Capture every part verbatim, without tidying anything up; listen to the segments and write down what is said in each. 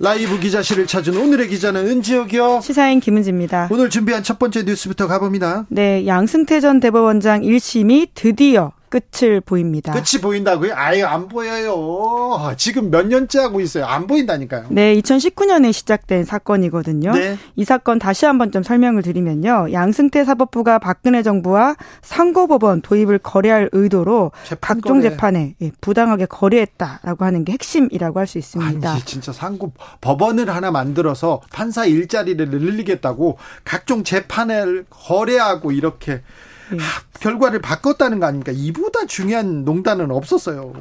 라이브 기자실을 찾은 오늘의 기자는 은지혁이요. 시사인 김은지입니다. 오늘 준비한 첫 번째 뉴스부터 가봅니다. 네, 양승태 전 대법원장 일 심이 드디어 끝을 보입니다. 끝이 보인다고요? 아예 안 보여요. 지금 몇 년째 하고 있어요. 안 보인다니까요. 네, 이천십구 년에 시작된 사건이거든요. 네. 이 사건 다시 한번 좀 설명을 드리면요. 양승태 사법부가 박근혜 정부와 상고법원 도입을 거래할 의도로 재판 각종 거래. 재판에 부당하게 거래했다라고 하는 게 핵심이라고 할 수 있습니다. 아니, 진짜 상고법원을 하나 만들어서 판사 일자리를 늘리겠다고 각종 재판을 거래하고 이렇게 네. 하, 결과를 바꿨다는 거 아닙니까? 이보다 중요한 농단은 없었어요.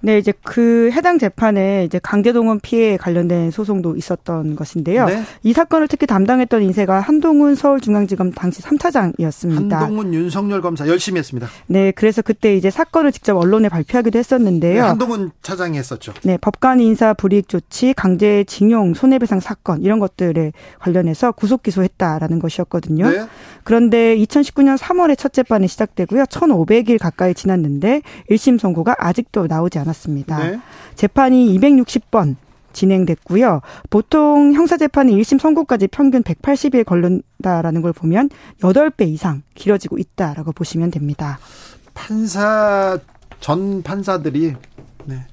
네, 이제 그 해당 재판에 이제 강제동원 피해에 관련된 소송도 있었던 것인데요. 네? 이 사건을 특히 담당했던 인사가 한동훈 서울중앙지검 당시 삼 차장이었습니다. 한동훈 윤석열 검사 열심히 했습니다. 네, 그래서 그때 이제 사건을 직접 언론에 발표하기도 했었는데요. 네, 한동훈 차장이 했었죠. 네, 법관 인사 불이익 조치, 강제징용, 손해배상 사건 이런 것들에 관련해서 구속 기소했다라는 것이었거든요. 네? 그런데 이천십구 년 삼월 첫 재판이 시작되고요. 천오백 일 가까이 지났는데 일 심 선고가 아직도 나오지 않았습니다. 네. 재판이 이백육십 번 진행됐고요. 보통 형사재판이 일 심 선고까지 평균 백팔십 일 걸린다라는 걸 보면 여덟 배 이상 길어지고 있다라고 보시면 됩니다. 판사, 전 판사들이... 네.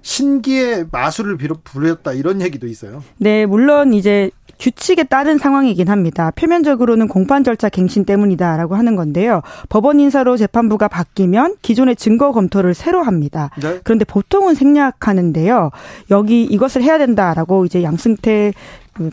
신기의 마술을 비롯 부렸다 이런 얘기도 있어요. 네, 물론 이제 규칙에 따른 상황이긴 합니다. 표면적으로는 공판 절차 갱신 때문이다라고 하는 건데요. 법원 인사로 재판부가 바뀌면 기존의 증거 검토를 새로 합니다. 네? 그런데 보통은 생략하는데요. 여기 이것을 해야 된다라고 이제 양승태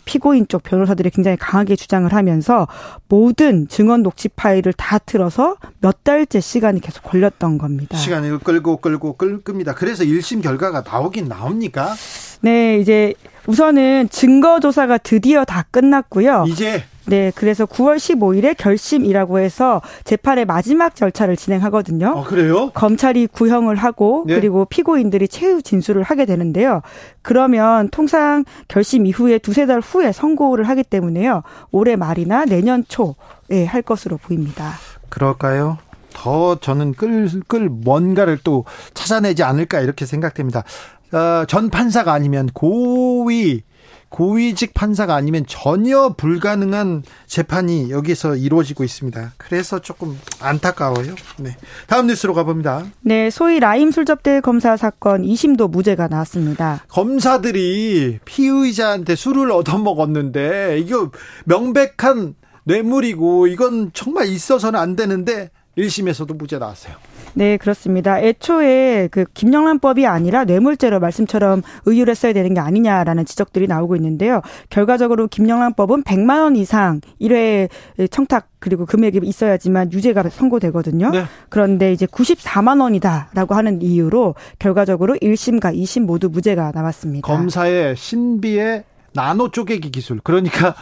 피고인 쪽 변호사들이 굉장히 강하게 주장을 하면서 모든 증언 녹취 파일을 다 틀어서 몇 달째 시간이 계속 걸렸던 겁니다. 시간을 끌고 끌고 끌겁니다. 그래서 일 심 결과가 나오긴 나옵니까? 네, 이제 우선은 증거 조사가 드디어 다 끝났고요. 이제 네, 그래서 구월 십오일에 결심이라고 해서 재판의 마지막 절차를 진행하거든요. 아, 그래요? 검찰이 구형을 하고 네. 그리고 피고인들이 최후 진술을 하게 되는데요. 그러면 통상 결심 이후에 두세 달 후에 선고를 하기 때문에요. 올해 말이나 내년 초에 할 것으로 보입니다. 그럴까요? 더 저는 끌, 끌 뭔가를 또 찾아내지 않을까 이렇게 생각됩니다. 어, 전 판사가 아니면 고위 고위직 판사가 아니면 전혀 불가능한 재판이 여기서 이루어지고 있습니다. 그래서 조금 안타까워요. 네, 다음 뉴스로 가봅니다. 네, 소위 라임 술접대 검사 사건 이 심도 무죄가 나왔습니다. 검사들이 피의자한테 술을 얻어먹었는데 이거 명백한 뇌물이고 이건 정말 있어서는 안 되는데 일 심에서도 무죄 나왔어요. 네, 그렇습니다. 애초에 그 김영란법이 아니라 뇌물죄로 말씀처럼 의유를 했어야 되는 게 아니냐라는 지적들이 나오고 있는데요. 결과적으로 김영란법은 백만 원 이상 일 회 청탁 그리고 금액이 있어야지만 유죄가 선고되거든요. 네. 그런데 이제 구십사만 원이다라고 하는 이유로 결과적으로 일 심과 이 심 모두 무죄가 나왔습니다. 검사의 신비의 나노 쪼개기 기술. 그러니까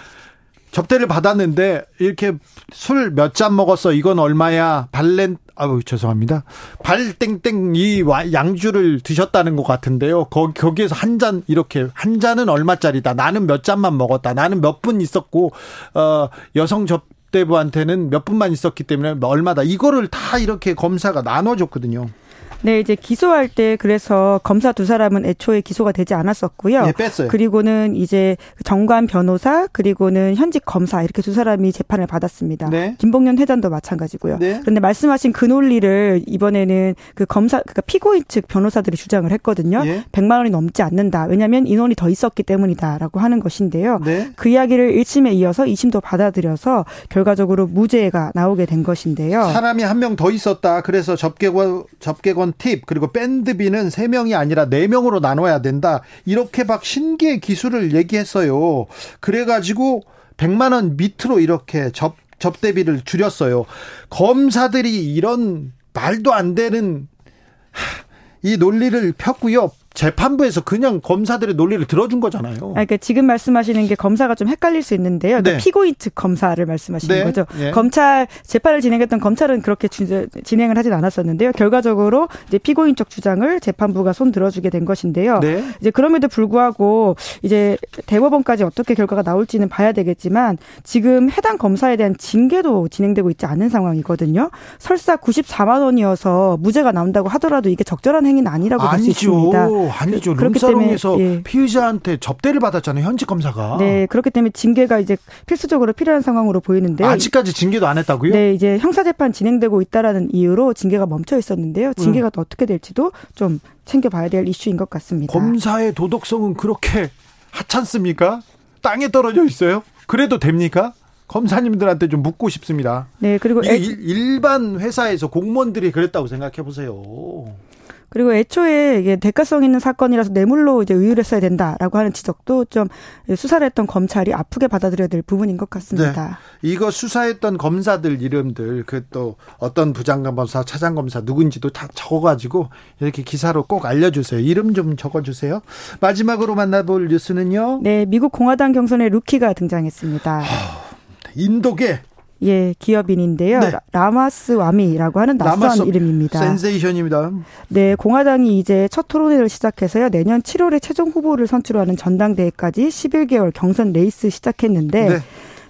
접대를 받았는데 이렇게 술 몇 잔 먹었어. 이건 얼마야? 발렌 아우 죄송합니다. 발땡땡 이 양주를 드셨다는 것 같은데요. 거기, 거기에서 한 잔 이렇게 한 잔은 얼마짜리다. 나는 몇 잔만 먹었다. 나는 몇 분 있었고 어, 여성 접대부한테는 몇 분만 있었기 때문에 얼마다. 이거를 다 이렇게 검사가 나눠줬거든요. 네, 이제 기소할 때 그래서 검사 두 사람은 애초에 기소가 되지 않았었고요. 네, 뺐어요. 그리고는 이제 정관 변호사 그리고는 현직 검사 이렇게 두 사람이 재판을 받았습니다. 네. 김봉련 회장도 마찬가지고요. 네. 그런데 말씀하신 그 논리를 이번에는 그 검사 그러니까 피고인 측 변호사들이 주장을 했거든요. 네. 백만 원이 넘지 않는다. 왜냐하면 인원이 더 있었기 때문이다라고 하는 것인데요. 네. 그 이야기를 일 심에 이어서 이 심도 받아들여서 결과적으로 무죄가 나오게 된 것인데요. 사람이 한 명 더 있었다. 그래서 접객원 접객원 팁 그리고 밴드비는 세 명이 아니라 네 명으로 나눠야 된다. 이렇게 막 신기의 기술을 얘기했어요. 그래가지고 백만 원 밑으로 이렇게 접, 접대비를 줄였어요. 검사들이 이런 말도 안 되는 하, 이 논리를 폈고요. 재판부에서 그냥 검사들의 논리를 들어준 거잖아요. 아, 그러니까 지금 말씀하시는 게 검사가 좀 헷갈릴 수 있는데요. 그러니까 네. 피고인 측 검사를 말씀하시는 네. 거죠. 네. 검찰 재판을 진행했던 검찰은 그렇게 진행을 하진 않았었는데요. 결과적으로 이제 피고인 쪽 주장을 재판부가 손 들어주게 된 것인데요. 네. 이제 그럼에도 불구하고 이제 대법원까지 어떻게 결과가 나올지는 봐야 되겠지만 지금 해당 검사에 대한 징계도 진행되고 있지 않은 상황이거든요. 설사 구십사만 원이어서 무죄가 나온다고 하더라도 이게 적절한 행위는 아니라고 볼 수 있습니다. 아니죠. 룸사롱에서 예. 피의자한테 접대를 받았잖아요. 현직 검사가. 네. 그렇기 때문에 징계가 이제 필수적으로 필요한 상황으로 보이는데요. 아직까지 징계도 안 했다고요? 네. 이제 형사재판 진행되고 있다라는 이유로 징계가 멈춰 있었는데요. 징계가 음. 또 어떻게 될지도 좀 챙겨봐야 될 이슈인 것 같습니다. 검사의 도덕성은 그렇게 하찮습니까? 땅에 떨어져 있어요? 그래도 됩니까? 검사님들한테 좀 묻고 싶습니다. 네. 그리고 애... 일반 회사에서 공무원들이 그랬다고 생각해 보세요. 그리고 애초에 이게 대가성 있는 사건이라서 뇌물로 이제 의율했어야 된다라고 하는 지적도 좀 수사를 했던 검찰이 아프게 받아들여야 될 부분인 것 같습니다. 네. 이거 수사했던 검사들 이름들 그 또 어떤 부장검사, 차장검사 누군지도 다 적어가지고 이렇게 기사로 꼭 알려주세요. 이름 좀 적어주세요. 마지막으로 만나볼 뉴스는요. 네, 미국 공화당 경선에 루키가 등장했습니다. 하, 인도계. 예, 기업인인데요. 네. 라마스 와미라고 하는 낯선 라마스, 이름입니다. 센세이션입니다. 네, 공화당이 이제 첫 토론회를 시작해서요. 내년 칠월에 최종 후보를 선출하는 전당대회까지 십일 개월 경선 레이스 시작했는데 네.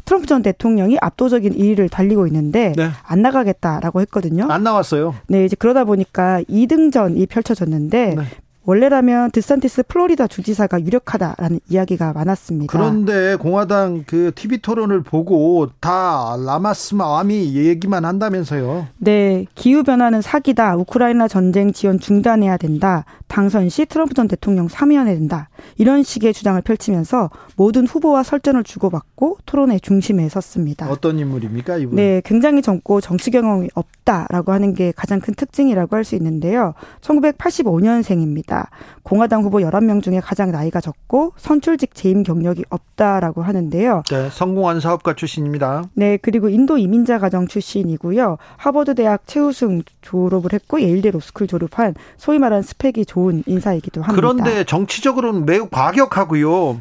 트럼프 전 대통령이 압도적인 일 위를 달리고 있는데 네. 안 나가겠다라고 했거든요. 안 나왔어요. 네, 이제 그러다 보니까 이등전이 펼쳐졌는데 네. 원래라면 드산티스 플로리다 주지사가 유력하다라는 이야기가 많았습니다. 그런데 공화당 그 티비 토론을 보고 다 라마스 와미 얘기만 한다면서요. 네. 기후변화는 사기다. 우크라이나 전쟁 지원 중단해야 된다. 당선 시 트럼프 전 대통령 사면해야 된다. 이런 식의 주장을 펼치면서 모든 후보와 설전을 주고받고 토론의 중심에 섰습니다. 어떤 인물입니까? 이분? 네. 굉장히 젊고 정치 경험이 없다라고 하는 게 가장 큰 특징이라고 할 수 있는데요. 천구백팔십오년생입니다. 공화당 후보 열한 명 중에 가장 나이가 적고 선출직 재임 경력이 없다라고 하는데요. 네, 성공한 사업가 출신입니다. 네, 그리고 인도 이민자 가정 출신이고요. 하버드 대학 최우승 졸업을 했고 예일대 로스쿨 졸업한 소위 말하는 스펙이 좋은 인사이기도 합니다. 그런데 정치적으로는 매우 과격하고요.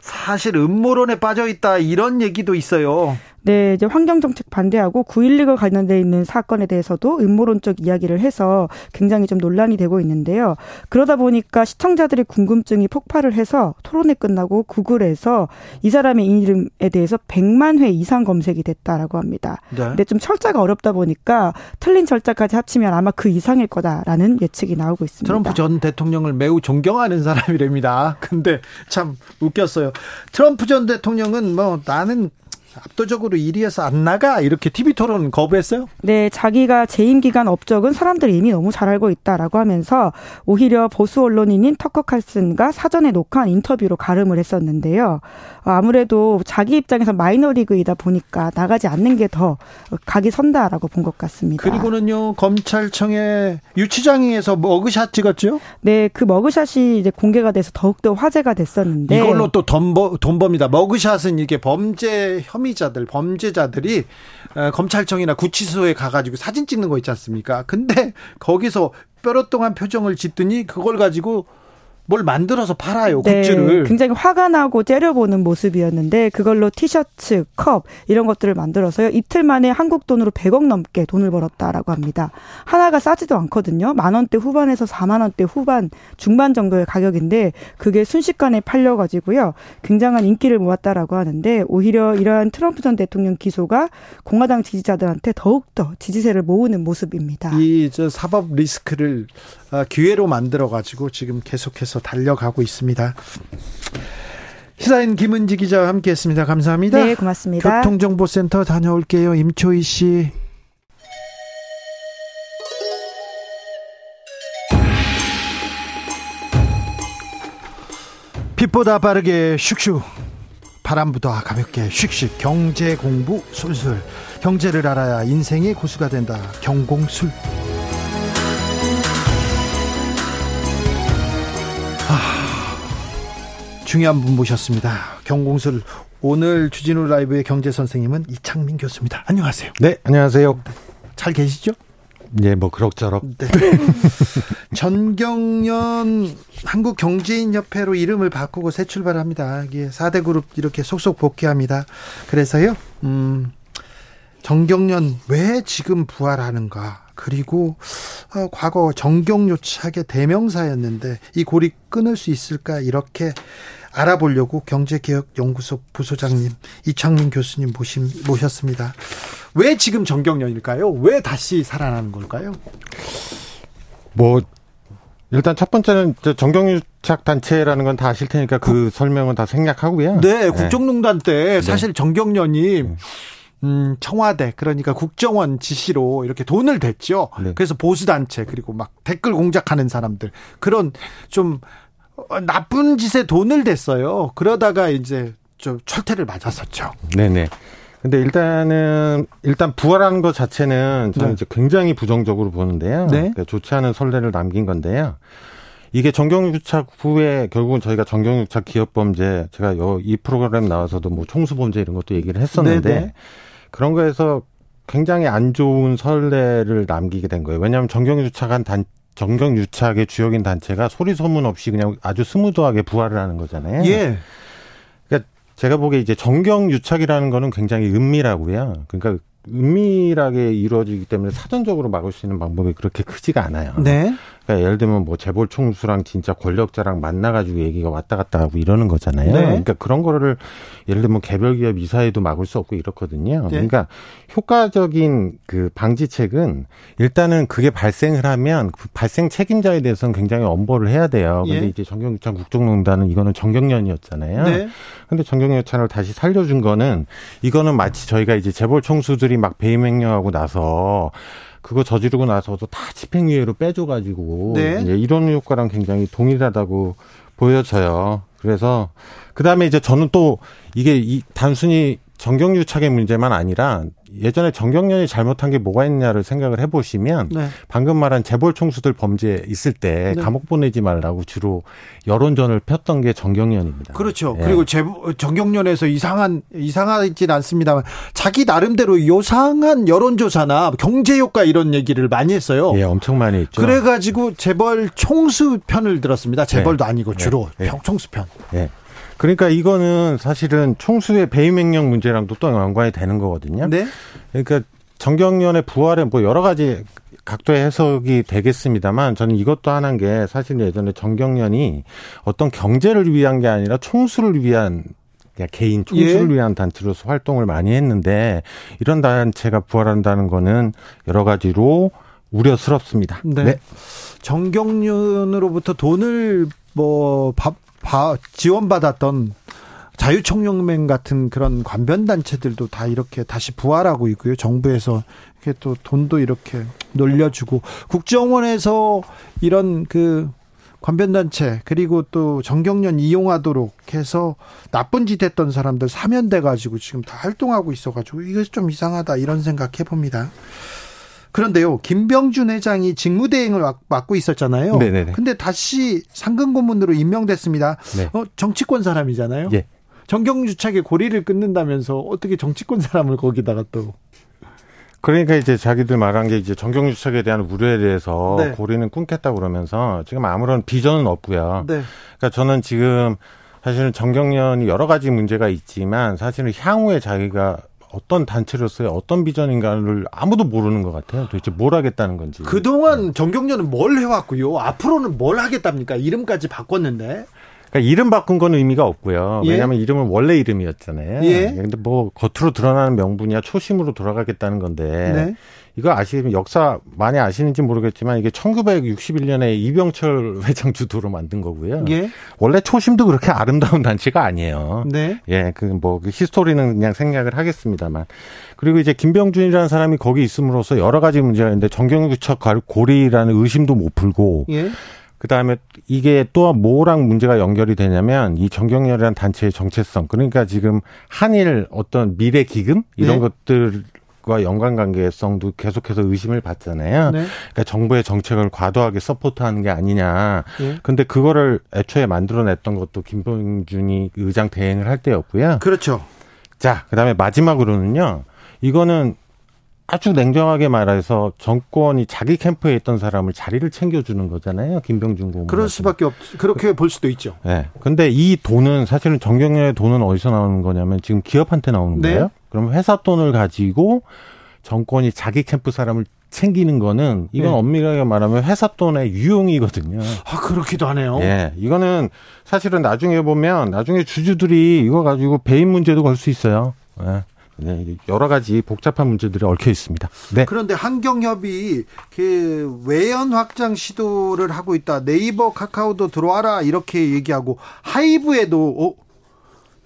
사실 음모론에 빠져 있다 이런 얘기도 있어요. 네, 이제 환경정책 반대하고 구일일과 관련돼 있는 사건에 대해서도 음모론적 이야기를 해서 굉장히 좀 논란이 되고 있는데요. 그러다 보니까 시청자들의 궁금증이 폭발을 해서 토론회 끝나고 구글에서 이 사람의 이름에 대해서 백만 회 이상 검색이 됐다라고 합니다. 네. 근데 좀 철자가 어렵다 보니까 틀린 철자까지 합치면 아마 그 이상일 거다라는 예측이 나오고 있습니다. 트럼프 전 대통령을 매우 존경하는 사람이랍니다. 근데 참 웃겼어요. 트럼프 전 대통령은 뭐 나는 압도적으로 일 위에서 안 나가 이렇게 티비 토론 거부했어요? 네, 자기가 재임 기간 업적은 사람들이 이미 너무 잘 알고 있다라고 하면서 오히려 보수 언론인인 터커 칼슨과 사전에 녹화한 인터뷰로 가름을 했었는데요. 아무래도 자기 입장에서 마이너리그이다 보니까 나가지 않는 게 더 각이 선다라고 본 것 같습니다. 그리고는요, 검찰청의 유치장에서 머그샷 찍었죠? 네, 그 머그샷이 이제 공개가 돼서 더욱더 화제가 됐었는데 이걸로 또 돈버, 돈범이다. 머그샷은 이게 범죄 혐의 범죄자들, 범죄자들이 검찰청이나 구치소에 가가지고 사진 찍는 거 있지 않습니까? 근데 거기서 뾰로통한 표정을 짓더니 그걸 가지고 뭘 만들어서 팔아요, 굿즈를. 네, 굉장히 화가 나고 째려보는 모습이었는데 그걸로 티셔츠, 컵 이런 것들을 만들어서요. 이틀 만에 한국 돈으로 백억 넘게 돈을 벌었다라고 합니다. 하나가 싸지도 않거든요. 만 원대 후반에서 사만 원대 후반, 중반 정도의 가격인데 그게 순식간에 팔려가지고요. 굉장한 인기를 모았다라고 하는데 오히려 이러한 트럼프 전 대통령 기소가 공화당 지지자들한테 더욱더 지지세를 모으는 모습입니다. 이 저 사법 리스크를 기회로 만들어가지고 지금 계속해서 달려가고 있습니다. 시사인 김은지 기자와 함께했습니다. 감사합니다. 네, 고맙습니다. 교통정보센터 다녀올게요. 임초희 씨. 빛보다 빠르게 슉슉, 바람보다 가볍게 슉슉. 경제 공부 술술. 경제를 알아야 인생의 고수가 된다. 경공술. 중요한 분 모셨습니다. 경공술 오늘 주진우 라이브의 경제 선생님은 이창민 교수입니다. 안녕하세요. 네, 안녕하세요. 잘 계시죠? 예, 뭐 그럭저럭. 네. 전경련 한국경제인협회로 이름을 바꾸고 새 출발합니다. 이게 사 대 그룹 이렇게 속속 복귀합니다. 그래서요, 음, 전경련 왜 지금 부활하는가? 그리고 어, 과거 정경유착의 대명사였는데 이 고리 끊을 수 있을까? 이렇게 알아보려고 경제개혁연구소 부소장님 이창민 교수님 모신, 모셨습니다. 왜 지금 전경련일까요? 왜 다시 살아나는 걸까요? 뭐 일단 첫 번째는 전경유착 단체라는 건 다 아실 테니까 그 설명은 다 생략하고요. 네, 국정농단 때 사실 전경련이 네. 음, 청와대 그러니까 국정원 지시로 이렇게 돈을 댔죠. 네. 그래서 보수단체 그리고 막 댓글 공작하는 사람들 그런 좀 나쁜 짓에 돈을 댔어요. 그러다가 이제 좀 철퇴를 맞았었죠. 네네. 근데 일단은, 일단 부활하는 것 자체는 저는 네. 이제 굉장히 부정적으로 보는데요. 네. 그러니까 좋지 않은 선례를 남긴 건데요. 이게 전경유착 후에 결국은 저희가 전경유착 기업범죄, 제가 이 프로그램 나와서도 뭐 총수범죄 이런 것도 얘기를 했었는데 네네. 그런 거에서 굉장히 안 좋은 선례를 남기게 된 거예요. 왜냐하면 전경유착한 단 전경유착의 주역인 단체가 소리 소문 없이 그냥 아주 스무드하게 부활을 하는 거잖아요. 예. 그러니까 제가 보기에 이제 전경유착이라는 거는 굉장히 은밀하고요. 그러니까 은밀하게 이루어지기 때문에 사전적으로 막을 수 있는 방법이 그렇게 크지가 않아요. 네. 그러니까 예를 들면 뭐 재벌 총수랑 진짜 권력자랑 만나가지고 얘기가 왔다 갔다 하고 이러는 거잖아요. 네. 그러니까 그런 거를 예를 들면 개별 기업 이사회도 막을 수 없고 이렇거든요. 네. 그러니까 효과적인 그 방지책은 일단은 그게 발생을 하면 그 발생 책임자에 대해서는 굉장히 엄벌을 해야 돼요. 근데 예. 이제 전경유착 국정농단은 이거는 전경련이었잖아요. 네. 근데 전경유착을 다시 살려준 거는 이거는 마치 저희가 이제 재벌 총수들이 막 배임 행령하고 나서 그거 저지르고 나서도 다 집행유예로 빼줘가지고 네. 이런 효과랑 굉장히 동일하다고 보여져요. 그래서 그다음에 이제 저는 또 이게 이 단순히 전경유착의 문제만 아니라 예전에 전경련이 잘못한 게 뭐가 있냐를 생각을 해보시면 네. 방금 말한 재벌 총수들 범죄 있을 때 네. 감옥 보내지 말라고 주로 여론전을 폈던 게 전경련입니다. 그렇죠. 예. 그리고 재벌, 전경련에서 이상한, 이상하진 않습니다만 자기 나름대로 요상한 여론조사나 경제효과 이런 얘기를 많이 했어요. 예, 엄청 많이 했죠. 그래가지고 재벌 총수 편을 들었습니다. 재벌도 예. 아니고 주로 예. 평, 총수 편. 예. 그러니까 이거는 사실은 총수의 배임 행령 문제랑도 또 연관이 되는 거거든요. 네. 그러니까 전경련의 부활은 뭐 여러 가지 각도의 해석이 되겠습니다만 저는 이것도 하나인 게 사실 예전에 전경련이 어떤 경제를 위한 게 아니라 총수를 위한 개인 총수를 예. 위한 단체로서 활동을 많이 했는데 이런 단체가 부활한다는 거는 여러 가지로 우려스럽습니다. 네. 네. 전경련으로부터 돈을 뭐 밥 지원받았던 자유총연맹 같은 그런 관변단체들도 다 이렇게 다시 부활하고 있고요. 정부에서 이렇게 또 돈도 이렇게 놀려주고 국정원에서 이런 그 관변단체 그리고 또 전경련 이용하도록 해서 나쁜 짓 했던 사람들 사면돼가지고 지금 다 활동하고 있어가지고 이거 좀 이상하다 이런 생각 해봅니다. 그런데요, 김병준 회장이 직무대행을 맡고 있었잖아요. 네네네. 근데 다시 상근고문으로 임명됐습니다. 네. 어, 정치권 사람이잖아요. 예. 전경유착의 고리를 끊는다면서 어떻게 정치권 사람을 거기다가 또. 그러니까 이제 자기들 말한 게 이제 전경유착에 대한 우려에 대해서 네. 고리는 끊겠다고 그러면서 지금 아무런 비전은 없고요. 네. 그러니까 저는 지금 사실은 전경련이 여러 가지 문제가 있지만 사실은 향후에 자기가 어떤 단체로서의 어떤 비전인가를 아무도 모르는 것 같아요. 도대체 뭘 하겠다는 건지. 그동안 네. 전경련은 뭘 해왔고요. 앞으로는 뭘 하겠답니까? 이름까지 바꿨는데. 그러니까 이름 바꾼 건 의미가 없고요. 예? 왜냐하면 이름은 원래 이름이었잖아요. 그런데 예? 뭐 겉으로 드러나는 명분이야 초심으로 돌아가겠다는 건데. 네. 이거 아시면 역사 많이 아시는지 모르겠지만 이게 천구백육십일 년에 이병철 회장 주도로 만든 거고요. 예. 원래 초심도 그렇게 아름다운 단체가 아니에요. 네. 예, 그 뭐 그 히스토리는 그냥 생략을 하겠습니다만. 그리고 이제 김병준이라는 사람이 거기 있음으로써 여러 가지 문제가 있는데 전경유착 고리라는 의심도 못 풀고. 예. 그다음에 이게 또 뭐랑 문제가 연결이 되냐면 이 전경련이라는 단체의 정체성. 그러니까 지금 한일 어떤 미래 기금 이런 네. 것들. 과 연관관계성도 계속해서 의심을 받잖아요. 네. 그러니까 정부의 정책을 과도하게 서포트하는 게 아니냐. 그런데 예. 그거를 애초에 만들어냈던 것도 김병준이 의장 대행을 할 때였고요. 그렇죠. 자, 그다음에 마지막으로는요. 이거는 아주 냉정하게 말해서 정권이 자기 캠프에 있던 사람을 자리를 챙겨주는 거잖아요. 김병준 고문. 그럴 수밖에 없. 그렇게 그, 볼 수도 있죠. 네. 근데 이 돈은 사실은 전경련의 돈은 어디서 나오는 거냐면 지금 기업한테 나오는 거예요. 네. 그럼 회사 돈을 가지고 정권이 자기 캠프 사람을 챙기는 거는 이건 네. 엄밀하게 말하면 회사 돈의 유용이거든요. 아 그렇기도 하네요. 예, 이거는 사실은 나중에 보면 나중에 주주들이 이거 가지고 배임 문제도 걸 수 있어요. 예. 네, 여러 가지 복잡한 문제들이 얽혀 있습니다. 네. 그런데 한경협이 그 외연 확장 시도를 하고 있다. 네이버, 카카오도 들어와라 이렇게 얘기하고 하이브에도 어,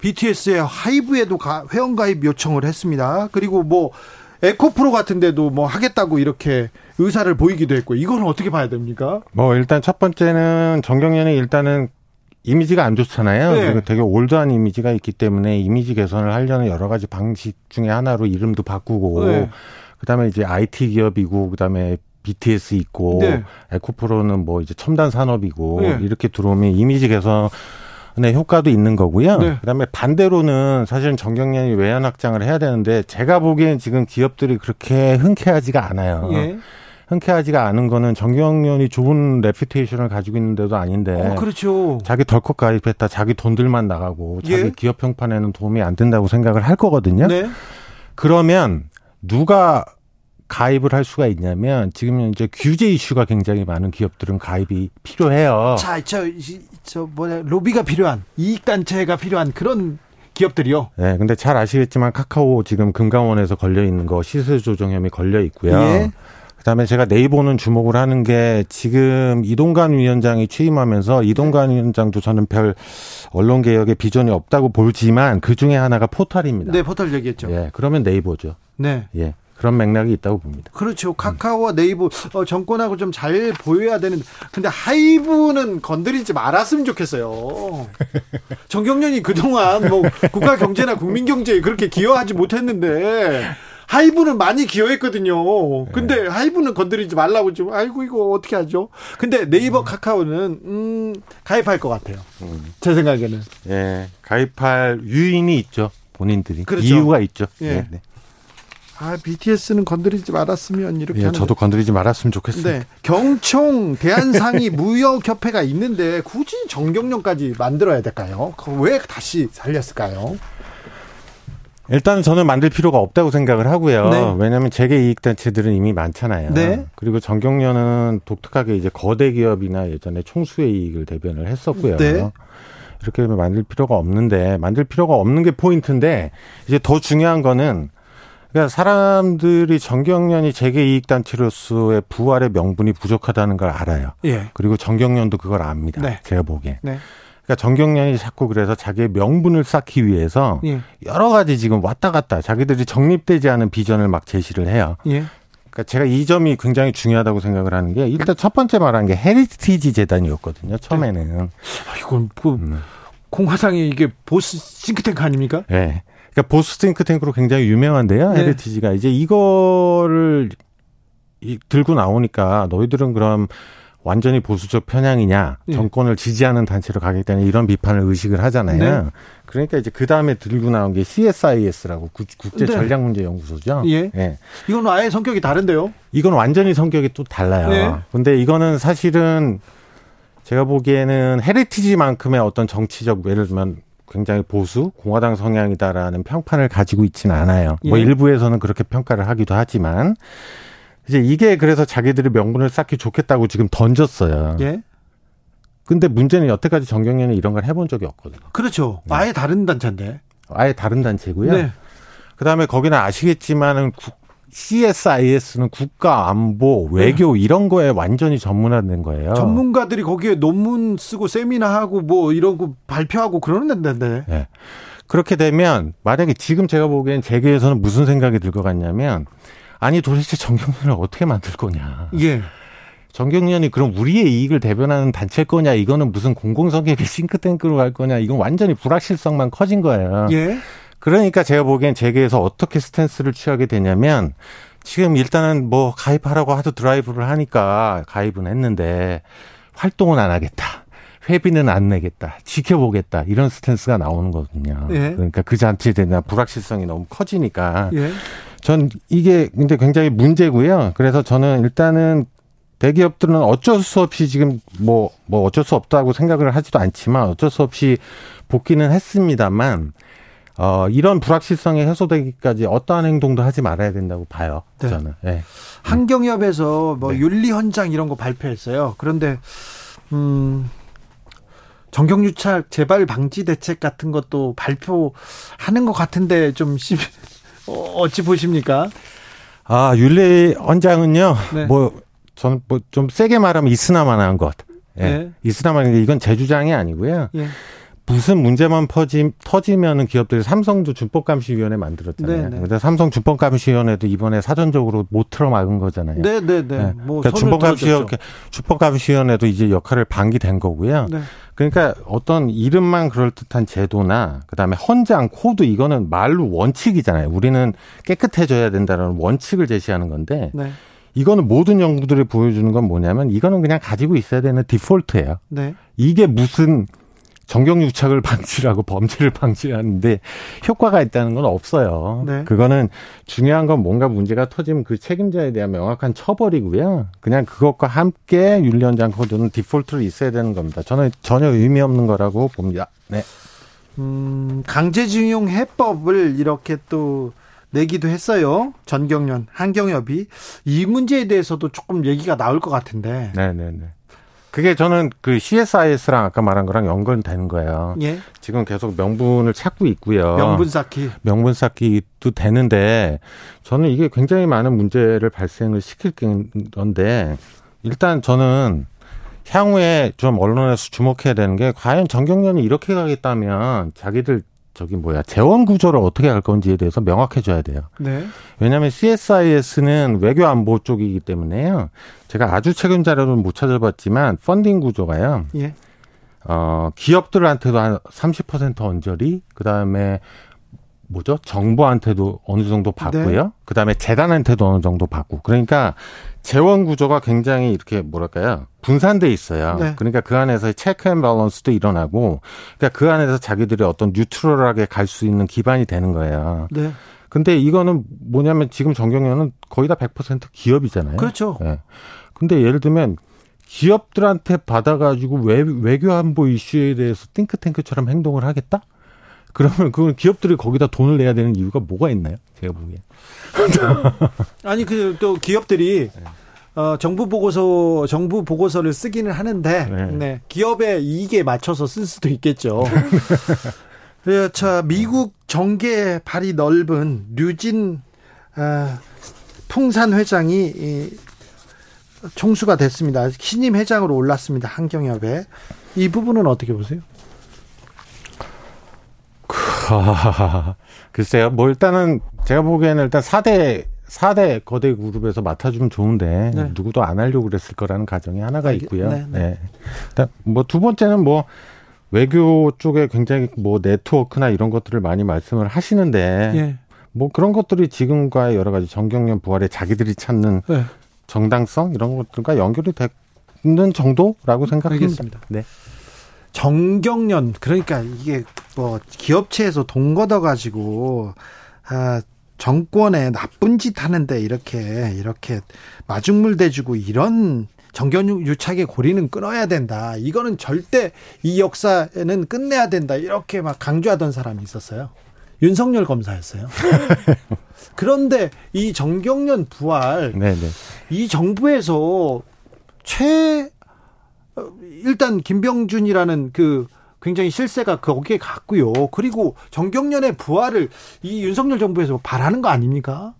비티에스의 하이브에도 가, 회원 가입 요청을 했습니다. 그리고 뭐 에코프로 같은 데도 뭐 하겠다고 이렇게 의사를 보이기도 했고 이건 어떻게 봐야 됩니까? 뭐 일단 첫 번째는 전경련이 일단은 이미지가 안 좋잖아요. 네. 그리고 되게 올드한 이미지가 있기 때문에 이미지 개선을 하려는 여러 가지 방식 중에 하나로 이름도 바꾸고 네. 그다음에 이제 아이티 기업이고 그다음에 비티에스 있고 네. 에코프로는 뭐 이제 첨단 산업이고 네. 이렇게 들어오면 이미지 개선 네, 효과도 있는 거고요. 네. 그다음에 반대로는 사실은 전경련이 외연 확장을 해야 되는데 제가 보기엔 지금 기업들이 그렇게 흔쾌하지가 않아요. 예. 흔쾌하지가 않은 거는 전경련이 좋은 레퓨테이션을 가지고 있는데도 아닌데 어, 그렇죠. 자기 덜컥 가입했다 자기 돈들만 나가고 자기 예. 기업 평판에는 도움이 안 된다고 생각을 할 거거든요. 네. 그러면 누가 가입을 할 수가 있냐면 지금 이제 규제 이슈가 굉장히 많은 기업들은 가입이 필요해요. 자, 저, 저 뭐냐 로비가 필요한 이익단체가 필요한 그런 기업들이요. 네, 근데 잘 아시겠지만 카카오 지금 금감원에서 걸려 있는 거 시세 조정 혐의 걸려 있고요. 예. 그다음에 제가 네이버는 주목을 하는 게 지금 이동관 위원장이 취임하면서 이동관 위원장도 저는 별 언론개혁의 비전이 없다고 보지만 그중에 하나가 포털입니다. 네, 포털 얘기했죠. 예, 그러면 네이버죠. 네. 예. 그런 맥락이 있다고 봅니다. 그렇죠. 카카오와 네이버 어, 정권하고 좀 잘 보여야 되는데 근데 하이브는 건드리지 말았으면 좋겠어요. 전경련이 그동안 뭐 국가 경제나 국민 경제에 그렇게 기여하지 못했는데 하이브는 많이 기여했거든요. 근데 하이브는 건드리지 말라고 좀 아이고 이거 어떻게 하죠? 근데 네이버 카카오는 음, 가입할 것 같아요. 제 생각에는. 예, 가입할 유인이 있죠. 본인들이. 그렇죠. 이유가 있죠. 예. 네. 아, 비티에스는 건드리지 말았으면 이렇게 예, 하는 저도 건드리지 말았으면 좋겠습니다. 네. 경총 대한상의 무역협회가 있는데 굳이 전경련까지 만들어야 될까요? 왜 다시 살렸을까요? 일단은 저는 만들 필요가 없다고 생각을 하고요. 네. 왜냐하면 재계 이익단체들은 이미 많잖아요. 네. 그리고 전경련은 독특하게 이제 거대 기업이나 예전에 총수의 이익을 대변을 했었고요. 네. 이렇게 만들 필요가 없는데 만들 필요가 없는 게 포인트인데 이제 더 중요한 거는 그러니까 사람들이 전경련이 재계이익단체로서의 부활의 명분이 부족하다는 걸 알아요. 예. 그리고 전경련도 그걸 압니다. 네. 제가 보기에. 네. 그러니까 전경련이 자꾸 그래서 자기의 명분을 쌓기 위해서 예. 여러 가지 지금 왔다 갔다 자기들이 정립되지 않은 비전을 막 제시를 해요. 예. 그러니까 제가 이 점이 굉장히 중요하다고 생각을 하는 게 일단 첫 번째 말한 게 헤리티지 재단이었거든요. 처음에는. 네. 아, 이건 그 음. 공화당의 이게 보스 싱크탱크 아닙니까? 네. 그러니까 보스 싱크탱크로 굉장히 유명한데요. 네. 헤리티지가 이제 이거를 들고 나오니까 너희들은 그럼 완전히 보수적 편향이냐, 네. 정권을 지지하는 단체로 가겠다는 이런 비판을 의식을 하잖아요. 네. 그러니까 이제 그 다음에 들고 나온 게 씨에스아이에스라고 국제전략문제연구소죠. 네. 예. 예. 이건 아예 성격이 다른데요? 이건 완전히 성격이 또 달라요. 네. 근데 이거는 사실은 제가 보기에는 헤리티지만큼의 어떤 정치적 예를 들면 굉장히 보수, 공화당 성향이다라는 평판을 가지고 있지는 않아요. 예. 뭐 일부에서는 그렇게 평가를 하기도 하지만 이제 이게 그래서 자기들이 명분을 쌓기 좋겠다고 지금 던졌어요. 예. 근데 문제는 여태까지 전경련이 이런 걸 해본 적이 없거든요. 그렇죠. 네. 아예 다른 단체인데. 아예 다른 단체고요. 네. 그다음에 거기는 아시겠지만은 씨에스아이에스는 국가 안보, 외교 이런 거에 완전히 전문화된 거예요. 전문가들이 거기에 논문 쓰고 세미나하고 뭐 이런 거 발표하고 그러는 데인데. 네. 그렇게 되면 만약에 지금 제가 보기엔 재계에서는 무슨 생각이 들 것 같냐면 아니 도대체 전경련을 어떻게 만들 거냐. 예. 전경련이 그럼 우리의 이익을 대변하는 단체일 거냐. 이거는 무슨 공공성격의 싱크탱크로 갈 거냐. 이건 완전히 불확실성만 커진 거예요. 예. 그러니까 제가 보기엔 재계에서 어떻게 스탠스를 취하게 되냐면 지금 일단은 뭐 가입하라고 하도 드라이브를 하니까 가입은 했는데 활동은 안 하겠다. 회비는 안 내겠다. 지켜보겠다. 이런 스탠스가 나오는 거거든요. 예. 그러니까 그 잔치에 대한 불확실성이 너무 커지니까 예. 전 이게 근데 굉장히 문제고요. 그래서 저는 일단은 대기업들은 어쩔 수 없이 지금 뭐, 뭐 어쩔 수 없다고 생각을 하지도 않지만 어쩔 수 없이 복귀는 했습니다만 어, 이런 불확실성이 해소되기까지 어떠한 행동도 하지 말아야 된다고 봐요. 네. 저는. 네. 한경협에서 뭐 네. 윤리헌장 이런 거 발표했어요. 그런데 음, 정경유착 재발 방지 대책 같은 것도 발표하는 것 같은데 좀 심... 어찌 보십니까? 아, 윤리헌장은요. 네. 뭐 저는 뭐 좀 세게 말하면 이스나만한 것. 예. 네. 이스나만한데 이건 제 주장이 아니고요. 예. 무슨 문제만 퍼지, 터지면은 기업들이 삼성도 준법감시위원회 만들었잖아요. 네네. 근데 삼성 준법감시위원회도 이번에 사전적으로 못 틀어막은 거잖아요. 네네네. 네. 뭐 그러니까 준법감시위원회, 준법감시위원회도 이제 역할을 방기된 거고요. 네. 그러니까 어떤 이름만 그럴듯한 제도나 그다음에 헌장, 코드 이거는 말로 원칙이잖아요. 우리는 깨끗해져야 된다는 원칙을 제시하는 건데 네. 이거는 모든 연구들이 보여주는 건 뭐냐면 이거는 그냥 가지고 있어야 되는 디폴트예요. 네. 이게 무슨... 정경유착을 방지하고 범죄를 방지하는데 효과가 있다는 건 없어요. 네. 그거는 중요한 건 뭔가 문제가 터지면 그 책임자에 대한 명확한 처벌이고요. 그냥 그것과 함께 윤리헌장 코드는 디폴트로 있어야 되는 겁니다. 저는 전혀 의미 없는 거라고 봅니다. 네. 음, 강제징용 해법을 이렇게 또 내기도 했어요. 전경련, 한경협이. 이 문제에 대해서도 조금 얘기가 나올 것 같은데. 네네네. 그게 저는 그 씨에스아이에스랑 아까 말한 거랑 연결되는 거예요. 예. 지금 계속 명분을 찾고 있고요. 명분 쌓기. 명분 쌓기도 되는데 저는 이게 굉장히 많은 문제를 발생을 시킬 건데 일단 저는 향후에 좀 언론에서 주목해야 되는 게 과연 전경련이 이렇게 가겠다면 자기들 저기 뭐야 재원 구조를 어떻게 할 건지에 대해서 명확해져야 돼요. 네. 왜냐하면 씨에스아이에스는 외교 안보 쪽이기 때문에요. 제가 아주 최근 자료는 못 찾아봤지만 펀딩 구조가요. 예. 어 기업들한테도 한 삼십 퍼센트 언저리, 그 다음에 뭐죠? 정부한테도 어느 정도 받고요. 네. 그 다음에 재단한테도 어느 정도 받고. 그러니까 재원 구조가 굉장히 이렇게 뭐랄까요? 분산돼 있어요. 네. 그러니까 그 안에서의 체크 앤 밸런스도 일어나고, 그러니까 그 안에서 자기들이 어떤 뉴트럴하게 갈 수 있는 기반이 되는 거예요. 네. 근데 이거는 뭐냐면 지금 전경련은 거의 다 백 퍼센트 기업이잖아요. 그렇죠. 네. 근데 예를 들면 기업들한테 받아가지고 외, 외교 안보 이슈에 대해서 띵크탱크처럼 행동을 하겠다? 그러면 그건 기업들이 거기다 돈을 내야 되는 이유가 뭐가 있나요? 제가 보기엔. 아니 그 또 기업들이 네. 어, 정부 보고서 정부 보고서를 쓰기는 하는데 네. 네. 기업의 이익에 맞춰서 쓸 수도 있겠죠. 네, 자 미국 정계의 발이 넓은 류진 어, 통산 회장이 이, 총수가 됐습니다. 신임 회장으로 올랐습니다. 한경협에 이 부분은 어떻게 보세요? 글쎄요. 뭐 일단은 제가 보기에는 일단 사 대 사 대 거대 그룹에서 맡아주면 좋은데 네. 누구도 안 하려고 그랬을 거라는 가정이 하나가 있고요. 네. 네. 네. 일단 뭐 두 번째는 뭐 외교 쪽에 굉장히 뭐 네트워크나 이런 것들을 많이 말씀을 하시는데 네. 뭐 그런 것들이 지금과의 여러 가지 전경련 부활에 자기들이 찾는 네. 정당성 이런 것들과 연결이 되는 정도라고 생각합니다. 알겠습니다. 네. 정경련 그러니까 이게 뭐 기업체에서 돈 걷어가지고 아, 정권에 나쁜 짓 하는데 이렇게 이렇게 마중물 대주고 이런 정경유착의 고리는 끊어야 된다. 이거는 절대 이 역사에는 끝내야 된다. 이렇게 막 강조하던 사람이 있었어요. 윤석열 검사였어요. 그런데 이 전경련 부활 네네. 이 정부에서 최 일단 김병준이라는 그 굉장히 실세가 거기에 갔고요. 그리고 전경련의 부활을 이 윤석열 정부에서 바라는 거 아닙니까?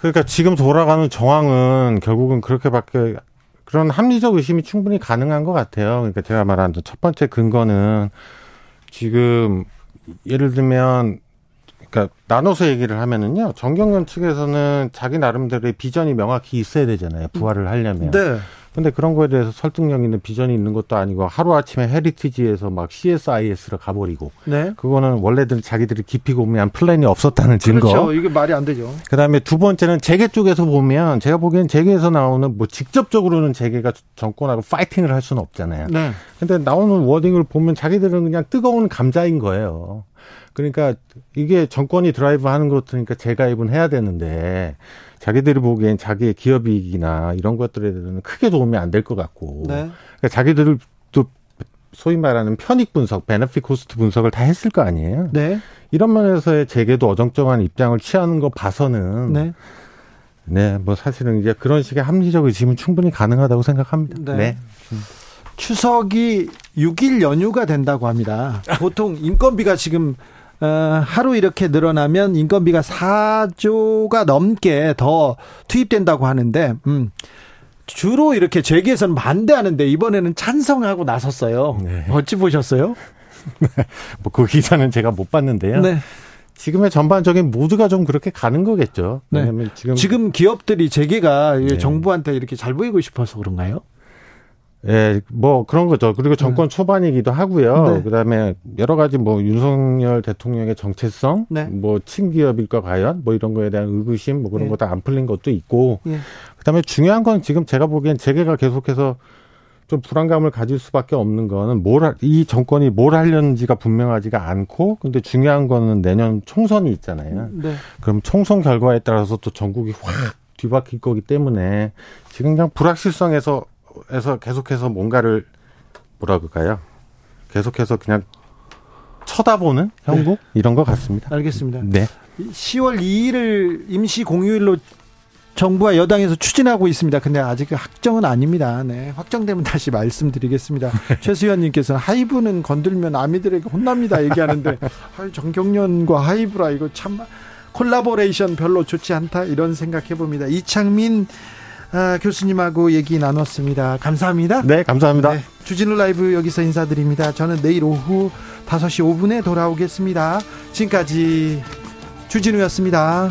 그러니까 지금 돌아가는 정황은 결국은 그렇게밖에 그런 합리적 의심이 충분히 가능한 것 같아요. 그러니까 제가 말한 첫 번째 근거는 지금 예를 들면 그러니까 나눠서 얘기를 하면은요. 전경련 측에서는 자기 나름대로의 비전이 명확히 있어야 되잖아요. 부활을 하려면. 네. 근데 그런 거에 대해서 설득력 있는 비전이 있는 것도 아니고 하루아침에 헤리티지에서 막 씨에스아이에스로 가버리고 네. 그거는 원래들 자기들이 깊이 고민한 플랜이 없었다는 증거. 그렇죠. 이게 말이 안 되죠. 그다음에 두 번째는 재계 쪽에서 보면 제가 보기엔 재계에서 나오는 뭐 직접적으로는 재계가 정권하고 파이팅을 할 수는 없잖아요. 네. 근데 나오는 워딩을 보면 자기들은 그냥 뜨거운 감자인 거예요. 그러니까 이게 정권이 드라이브하는 것이니까 재가입은 해야 되는데 자기들이 보기엔 자기의 기업이익이나 이런 것들에 대해서는 크게 도움이 안 될 것 같고 네. 그러니까 자기들도 소위 말하는 편익 분석, 베네핏 코스트 분석을 다 했을 거 아니에요. 네. 이런 면에서의 재계도 어정쩡한 입장을 취하는 거 봐서는 네. 네, 뭐 사실은 이제 그런 식의 합리적 의심은 충분히 가능하다고 생각합니다. 네. 네. 추석이 육 일 연휴가 된다고 합니다. 보통 인건비가 지금 하루 이렇게 늘어나면 인건비가 사조가 넘게 더 투입된다고 하는데 음, 주로 이렇게 재계에서는 반대하는데 이번에는 찬성하고 나섰어요. 네. 어찌 보셨어요? 뭐 그 기사는 제가 못 봤는데요. 네. 지금의 전반적인 모두가 좀 그렇게 가는 거겠죠. 왜냐면 네. 지금 지금 기업들이 재계가 네. 정부한테 이렇게 잘 보이고 싶어서 그런가요? 예, 뭐 그런 거죠. 그리고 정권 초반이기도 하고요. 네. 그다음에 여러 가지 뭐 윤석열 대통령의 정체성, 네. 뭐 친기업일까 과연, 뭐 이런 거에 대한 의구심, 뭐 그런 네. 거 다 안 풀린 것도 있고. 네. 그다음에 중요한 건 지금 제가 보기엔 재계가 계속해서 좀 불안감을 가질 수밖에 없는 거는 뭘 이 정권이 뭘 하려는지가 분명하지가 않고, 근데 중요한 거는 내년 총선이 있잖아요. 네. 그럼 총선 결과에 따라서 또 전국이 확 뒤바뀔 거기 때문에 지금 그냥 불확실성에서 에서 계속해서 뭔가를 뭐라 그럴까요? 계속해서 그냥 쳐다보는 형국 네. 이런 것 같습니다. 알겠습니다. 네. 시월 이일을 임시 공휴일로 정부와 여당에서 추진하고 있습니다. 근데 아직 확정은 아닙니다. 네. 확정되면 다시 말씀드리겠습니다. 최수현님께서는 하이브는 건들면 아미들에게 혼납니다. 얘기하는데 전경련과 하이브라 이거 참 콜라보레이션 별로 좋지 않다 이런 생각해 봅니다. 이창민 아, 교수님하고 얘기 나눴습니다. 감사합니다. 네, 감사합니다. 네, 주진우 라이브 여기서 인사드립니다. 저는 내일 오후 다섯 시 오 분에 돌아오겠습니다. 지금까지 주진우였습니다.